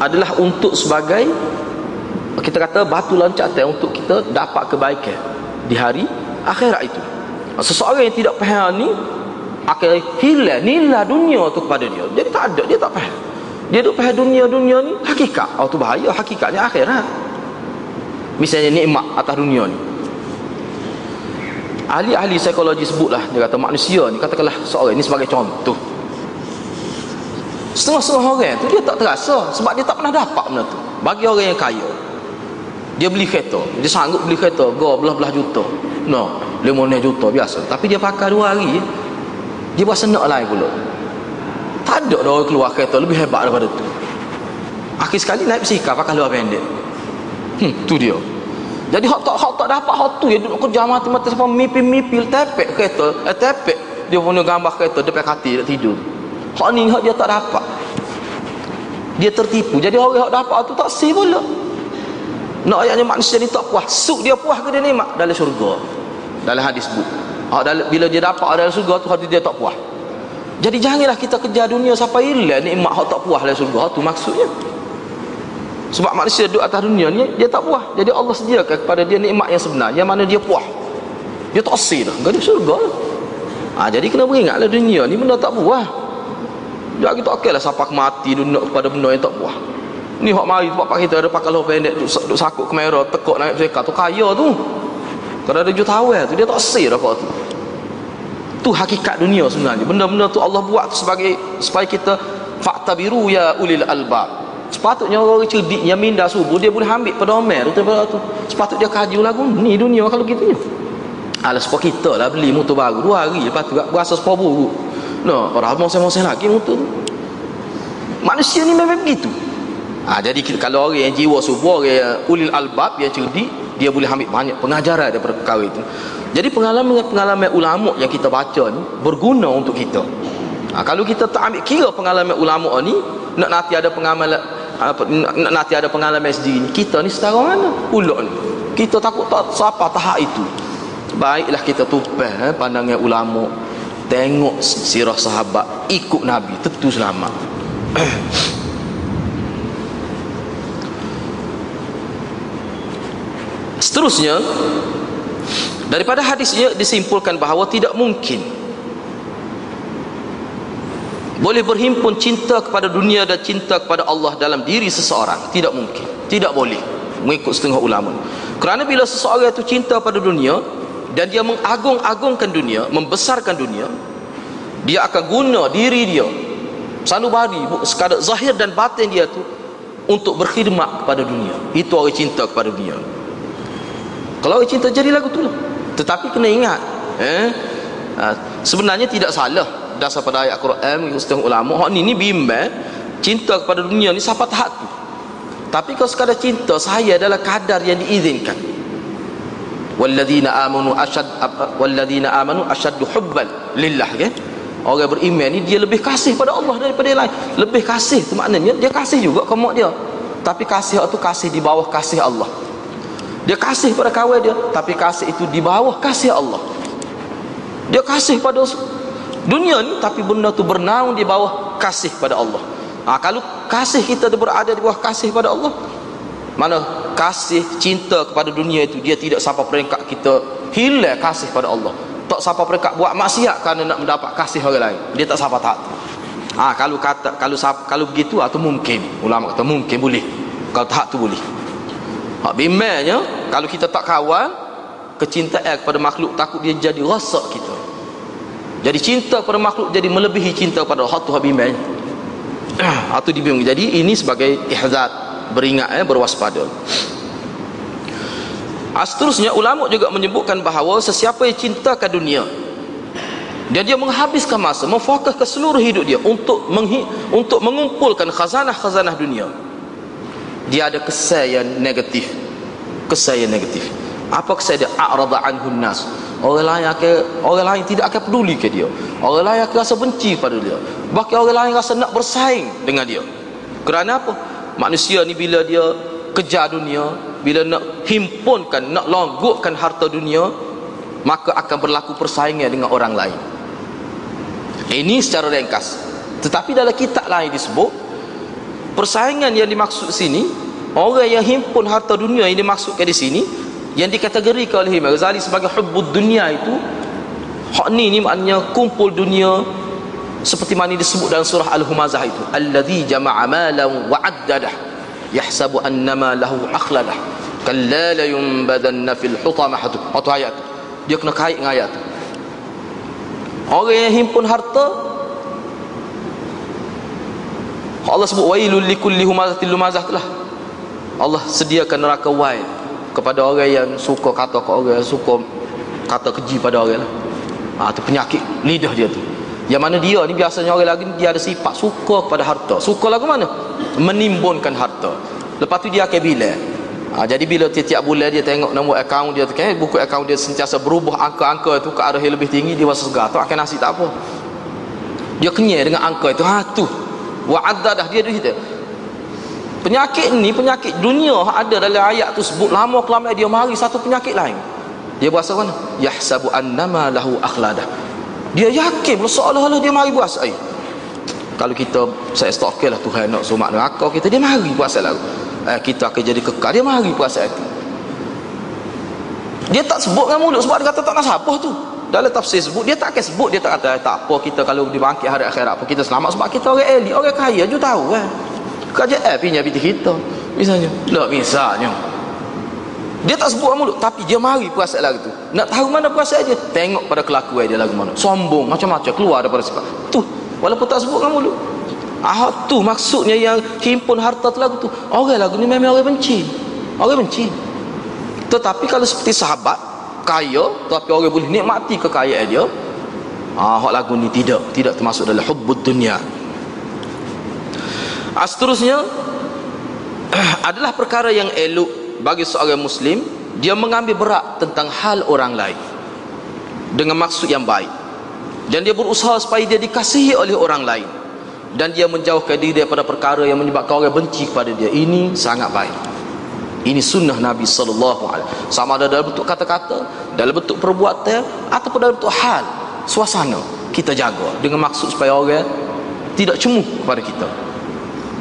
Adalah untuk sebagai, kita kata, batu loncatan untuk kita dapat kebaikan di hari akhirat itu. Seseorang yang tidak faham ni akan hilang nilai dunia tu kepada dia. Jadi tak ada, dia tak faham. Dia duk faham dunia-dunia ni hakikat. Oh tu bahaya, hakikatnya akhirat. Misalnya nikmat atas dunia ni. Ahli-ahli psikologi sebutlah, dia kata manusia ni, katakanlah seorang ni sebagai contoh. Setengah-setengah orang tu dia tak terasa sebab dia tak pernah dapat benda tu. Bagi orang yang kaya, dia beli kereta, dia sanggup beli kereta go belah-belah juta, no, lima puluh juta biasa, tapi dia pakai dua hari dia rasa nak lain pula. Tak ada orang keluar kereta lebih hebat daripada tu. Akhir sekali naik bersikap pakai luar pendek. Hmm, tu dia. Jadi hak tak, hak tak dapat hak tu, dia duduk kerja mati-mati sampai mimpi-mimpi tepek kereta, eh, tepek dia punya gambar kereta depan kaki nak tidur. Hak ni hak dia tak dapat, dia tertipu. Jadi orang hak dapat tu tak sih pula. Nak ayatnya manusia ni tak puas. Suk dia puas ke dia nikmat? Dalam syurga. Dalam hadis sebut. Ha, dalam, bila dia dapat dalam syurga tu, hati dia tak puas. Jadi janganlah kita kejar dunia sampai hilang nikmat hak tak puas dalam syurga. Tu maksudnya. Sebab manusia duduk atas dunia ni dia tak puas. Jadi Allah sediakan kepada dia nikmat yang sebenar, yang mana dia puas. Dia tak asih dah. Gak ada syurga lah. Ha, jadi kena beringatlah dunia ni benda tak puas. Jangan kita okeylah sampai mati duduk kepada benda yang tak puas. Ni hak mari bapak kita ada pakai luar pendek, duk, duk sakut kamera, tekuk naik sekat tu kaya tu. Kalau ada jutawan tu dia tak sel dah kau tu. Tu hakikat dunia sebenarnya. Benda-benda tu Allah buat sebagai supaya kita fakta biru ya ulil albab. Sepatutnya orang cerdik yang minda subuh dia boleh ambil pedoman tu tu. Sepatut dia kaji lagu ni dunia kalau gitunya. Alah sebab kita lah beli motor baru dua hari lepas tu tak berasa sepah buruk. Noh, orang moseh-moseh lagi motor tu. Manusia ni memang begitu. Ha, jadi kalau orang yang jiwa subur, orang yang ulil albab, yang cerdik, dia boleh ambil banyak pengajaran daripada perkara itu. Jadi pengalaman-pengalaman ulama yang kita baca ni berguna untuk kita. Ha, kalau kita tak ambil kira pengalaman ulama ni, nak nanti ada pengalaman, nak nanti ada pengalaman sendiri, kita ni setara mana ulok ni. Kita takut tak siapa tahap itu. Baiklah kita tumpah eh, pandangan ulama, tengok sirah sahabat, ikut Nabi, tentu selamat. Seterusnya, daripada hadisnya disimpulkan bahawa tidak mungkin boleh berhimpun cinta kepada dunia dan cinta kepada Allah dalam diri seseorang. Tidak mungkin, tidak boleh mengikut setengah ulama. Kerana bila seseorang itu cinta pada dunia dan dia mengagung-agungkan dunia, membesarkan dunia, dia akan guna diri dia, sanubari, sekadar zahir dan batin dia tu untuk berkhidmat kepada dunia. Itu orang cinta kepada dunia. Kalau orang cinta jadi lagu tu lah. Tetapi kena ingat eh? ha, sebenarnya tidak salah dasar pada ayat Quran mengikut setengah ulama. Hak ni ni bimbang cinta kepada dunia ni sampai tahap tu. Tapi kalau sekadar cinta saya adalah kadar yang diizinkan. Walladzina amanu ashad walladzina amanu ashaddu hubban lillah, kan? Orang beriman ni dia lebih kasih pada Allah daripada yang lain. Lebih kasih tu maknanya dia kasih juga ke mak dia. Tapi kasih tu kasih di bawah kasih Allah. Dia kasih pada kawan dia, tapi kasih itu di bawah kasih Allah. Dia kasih pada dunia ni, tapi benda tu bernaung di bawah kasih pada Allah. Ha, kalau kasih kita tu berada di bawah kasih pada Allah, mana kasih cinta kepada dunia itu dia tidak sampai peringkat kita hilang kasih pada Allah. Tak sampai peringkat buat maksiat kerana nak mendapat kasih orang lain. Dia tak sampai tahap. Ah ha, kalau kata kalau kalau begitu atau mungkin ulama kata mungkin boleh. Kalau tahap tu boleh. Hak bimbangnya kalau kita tak kawal, kecintaan kepada makhluk, takut dia jadi rasak kita. Jadi cinta kepada makhluk jadi melebihi cinta kepada Allah tu habimai. Atau dibingung. Jadi ini sebagai ihzar, beringat, eh, berwaspada. Seterusnya ulama juga menyebutkan bahawa sesiapa yang cintakan dunia dan dia menghabiskan masa, memfokuskan seluruh hidup dia untuk menghi, untuk mengumpulkan khazanah-khazanah dunia, dia ada kesan yang negatif. Kesan yang negatif. Apa kesan dia? A'rada anhun nas. Orang lain akan, orang lain tidak akan peduli ke dia. Orang lain akan rasa benci pada dia. Bahkan orang lain rasa nak bersaing dengan dia. Kerana apa? Manusia ni bila dia kejar dunia, bila nak himpunkan, nak longgokkan harta dunia, maka akan berlaku persaingan dengan orang lain. Ini secara ringkas. Tetapi dalam kitab lain disebut persaingan yang dimaksud sini, orang yang himpun harta dunia yang dimaksudkan di sini, yang dikategorikan oleh Imam Ghazali sebagai hubbud dunia itu, hak ni ni maknanya kumpul dunia seperti mana disebut dalam surah Al-Humazah itu, allazi jama'a malan wa 'addadah yahsabu annama lahu akhladah kalla la yunbadanna fil hutamah. Itu ayat tu dia kena kait dengan ayat tu. Orang yang himpun harta, Allah sebut wailul likulli humazatil lumazah, telah Allah sediakan neraka wail kepada orang yang suka kata ke orang, suka kata keji pada orang lah. Ha, tu penyakit lidah dia tu, yang mana dia ni biasanya orang lagi dia ada sifat suka kepada harta. Suka lagu mana? Menimbunkan harta. Lepas tu dia akan bilang. Ha, jadi bila tiap-tiap bulan dia tengok nombor akaun dia tu, kan, buku akaun dia sentiasa berubah angka-angka tu ke arah yang lebih tinggi, dia rasa segar. Tu akan nasi tak apa. Dia kenyai dengan angka itu. Ha tu. Wa'addah dia tu kita. Penyakit ni, penyakit dunia ada dalam ayat tu sebut, lama kelamaan dia mari satu penyakit lain. Dia berasa mana? Yahsabu annama lahu akhladah. Dia yakin seolah-olah dia mari buat ai. Kalau kita saya stok okeylah Tuhan nak sumak neraka kita, dia mari buat salah. Eh, kita akan jadi kekal, dia mari puasa hati. Dia tak sebut dengan mulut sebab dia kata tak nak sabah tu. Dalam tafsir sebut, dia tak akan sebut, dia tak kata tak apa kita kalau dibangkit hari akhirat apa kita selamat sebab kita orang elit, orang kaya je tahu kan. Kerajaan pinjam binti kita misalnya. Lah misalnya. Dia tak sebut dengan mulut tapi dia mari puasa lagu tu. Nak tahu mana puasa dia? Tengok pada kelakuan dia lagu mana. Sombong macam-macam keluar daripada sifat. Tu walaupun tak sebut dengan mulut. Ah tu maksudnya yang himpun harta tu lagu tu. Orang lagu ni memang orang benci. Orang benci. Tetapi kalau seperti sahabat kaya tapi orang boleh nikmati kekayaan dia, ah hak lagu ni tidak tidak termasuk dalam hubbud dunia. Ah, seterusnya adalah perkara yang elok bagi seorang muslim dia mengambil berat tentang hal orang lain dengan maksud yang baik, dan dia berusaha supaya dia dikasihi oleh orang lain, dan dia menjauhkan diri daripada perkara yang menyebabkan orang benci kepada dia. Ini sangat baik. Ini sunnah Nabi sallallahu alaihi wasallam. Sama ada dalam bentuk kata-kata, dalam bentuk perbuatan, ataupun dalam bentuk hal, suasana kita jaga dengan maksud supaya orang tidak cemooh kepada kita.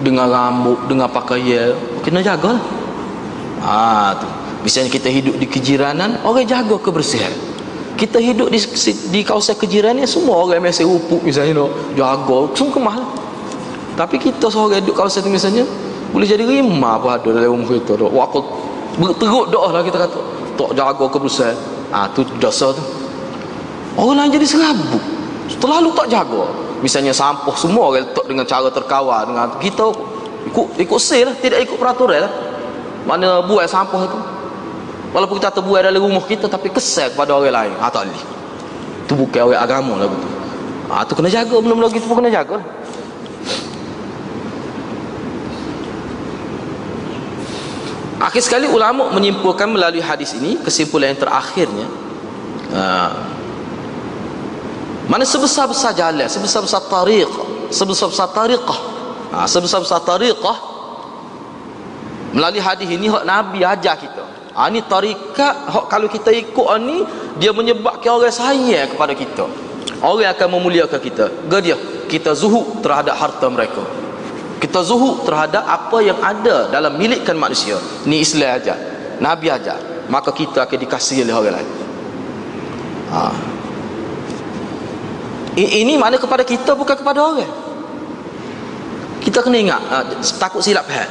Dengan rambut, dengan pakaian kena jagalah. Ah tu. Misalnya kita hidup di kejiranan, orang jaga kebersihan. Kita hidup di di kawasan kejirannya semua orang masih rupuk misalnya, jaga sungkemahlah. Tapi kita seorang duduk kawasan tu misalnya, boleh jadi rimah apa ada dalam rumah kita tu. Wah, teruk doahlah kita kata. Tak jaga kebersihan. Ah tu dosa tu. Orang lain jadi serabut. Terlalu tak jaga. Misalnya sampah semua orang letak dengan cara terkawal, dengan kita ikut ikut sel lah, tidak ikut peraturan lah. Mana buat sampah tu. Walaupun kita terbuai dalam rumah kita tapi kesal kepada orang lain. Ah tak boleh. Tu bukan orang agama lah betul. Ah tu kena jaga, benda-benda kita pun kena jaga lah. Akhir sekali ulama menyimpulkan melalui hadis ini kesimpulan yang terakhirnya, uh, mana sebesar-besar jalan, sebesar-besar tariqah, sebesar-besar tariqah, uh, sebesar-besar tariqah melalui hadis ini hak Nabi ajar kita. Uh, ini tariqah hak kalau kita ikut uh, ni dia menyebabkan orang sayang kepada kita. Orang akan memuliakan kita. Dia kita zuhud terhadap harta mereka. Kita zuhud terhadap apa yang ada dalam milikkan manusia. Ni Islam ajar, Nabi ajar. Maka kita akan dikasihi oleh orang lain. Ha. Ini makna kepada kita, bukan kepada orang. Kita kena ingat, ha, takut silap faham.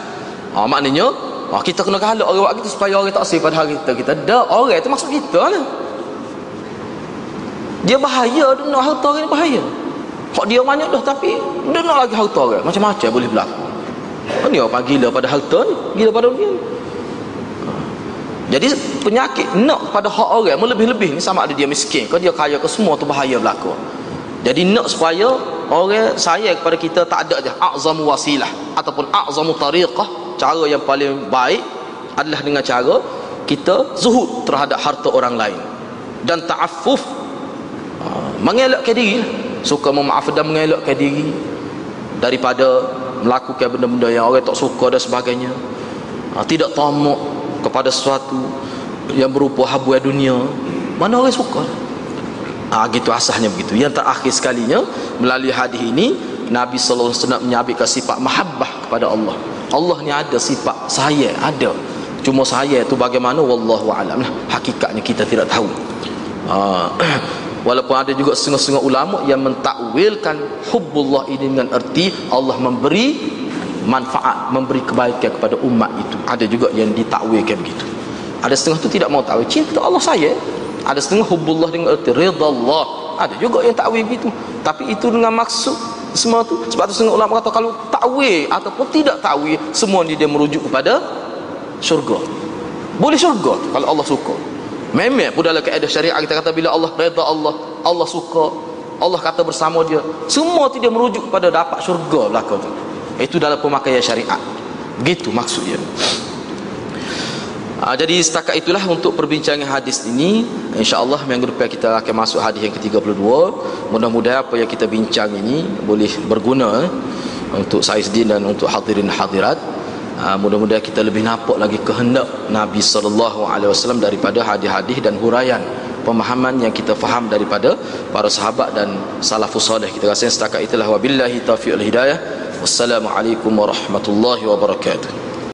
Ha, maknanya Wah, kita kena galak orang buat kita supaya orang tak sifat hari kita. Kita dak, orang itu maksud kita lah. Dia bahaya, dia nak harta orang ni bahaya. Hak dia banyak dah tapi dia nak lagi harta orang. Macam-macam boleh berlaku. Ni orang gila pada harta ni, gila pada dunia ni. Jadi penyakit nak pada hak orang melebih-lebih ni sama ada dia miskin ke dia kaya ke, semua tu bahaya berlaku. Jadi nak supaya orang sayang kepada kita tak ada je a'zamu wasilah ataupun a'zamu tariqah, cara yang paling baik adalah dengan cara kita zuhud terhadap harta orang lain dan ta'affuf, mengelakkan diri, suka memaafkan dan mengelakkan diri daripada melakukan benda-benda yang orang tak suka dan sebagainya. Tidak tamak kepada sesuatu yang berupa habuan dunia, mana orang suka. Ah, gitu asasnya begitu. Yang terakhir sekalinya melalui hadis ini Nabi sallallahu alaihi wasallam menyabitkan sifat mahabbah kepada Allah. Allah ni ada sifat sayang, ada. Cuma sayang tu bagaimana wallahu alam lah. Hakikatnya kita tidak tahu. Ah, walaupun ada juga setengah-setengah ulama yang mentakwilkan hubbullah ini dengan erti Allah memberi manfaat, memberi kebaikan kepada umat itu. Ada juga yang ditakwilkan begitu. Ada setengah tu tidak mau tahu cinta Allah sayang. Ada setengah hubbullah dengan erti ridha Allah. Ada juga yang takwil begitu, tapi itu dengan maksud semua tu. Sebab tu setengah ulama kata kalau takwil ataupun tidak takwil, semua ni dia merujuk kepada syurga. Boleh syurga tu kalau Allah suka. Memang pun dalam kaedah syariah kita kata bila Allah ridha Allah, Allah suka, Allah kata bersama dia, semua tu dia merujuk kepada dapat syurga belaka tu. Itu dalam pemakaian syariat. Begitu maksudnya. Ha, jadi setakat itulah untuk perbincangan hadis ini. InsyaAllah minggu depan kita akan masuk hadis yang ke tiga puluh dua. Mudah-mudahan apa yang kita bincang ini boleh berguna untuk saya sendiri dan untuk hadirin hadirat. Ha, mudah-mudahan kita lebih nampak lagi kehendak Nabi sallallahu alaihi wasallam daripada hadis-hadis dan huraian pemahaman yang kita faham daripada para sahabat dan salafus salih. Kita rasa setakat itulah. Wabillahi taufiq wal hidayah. Wassalamualaikum warahmatullahi wabarakatuh.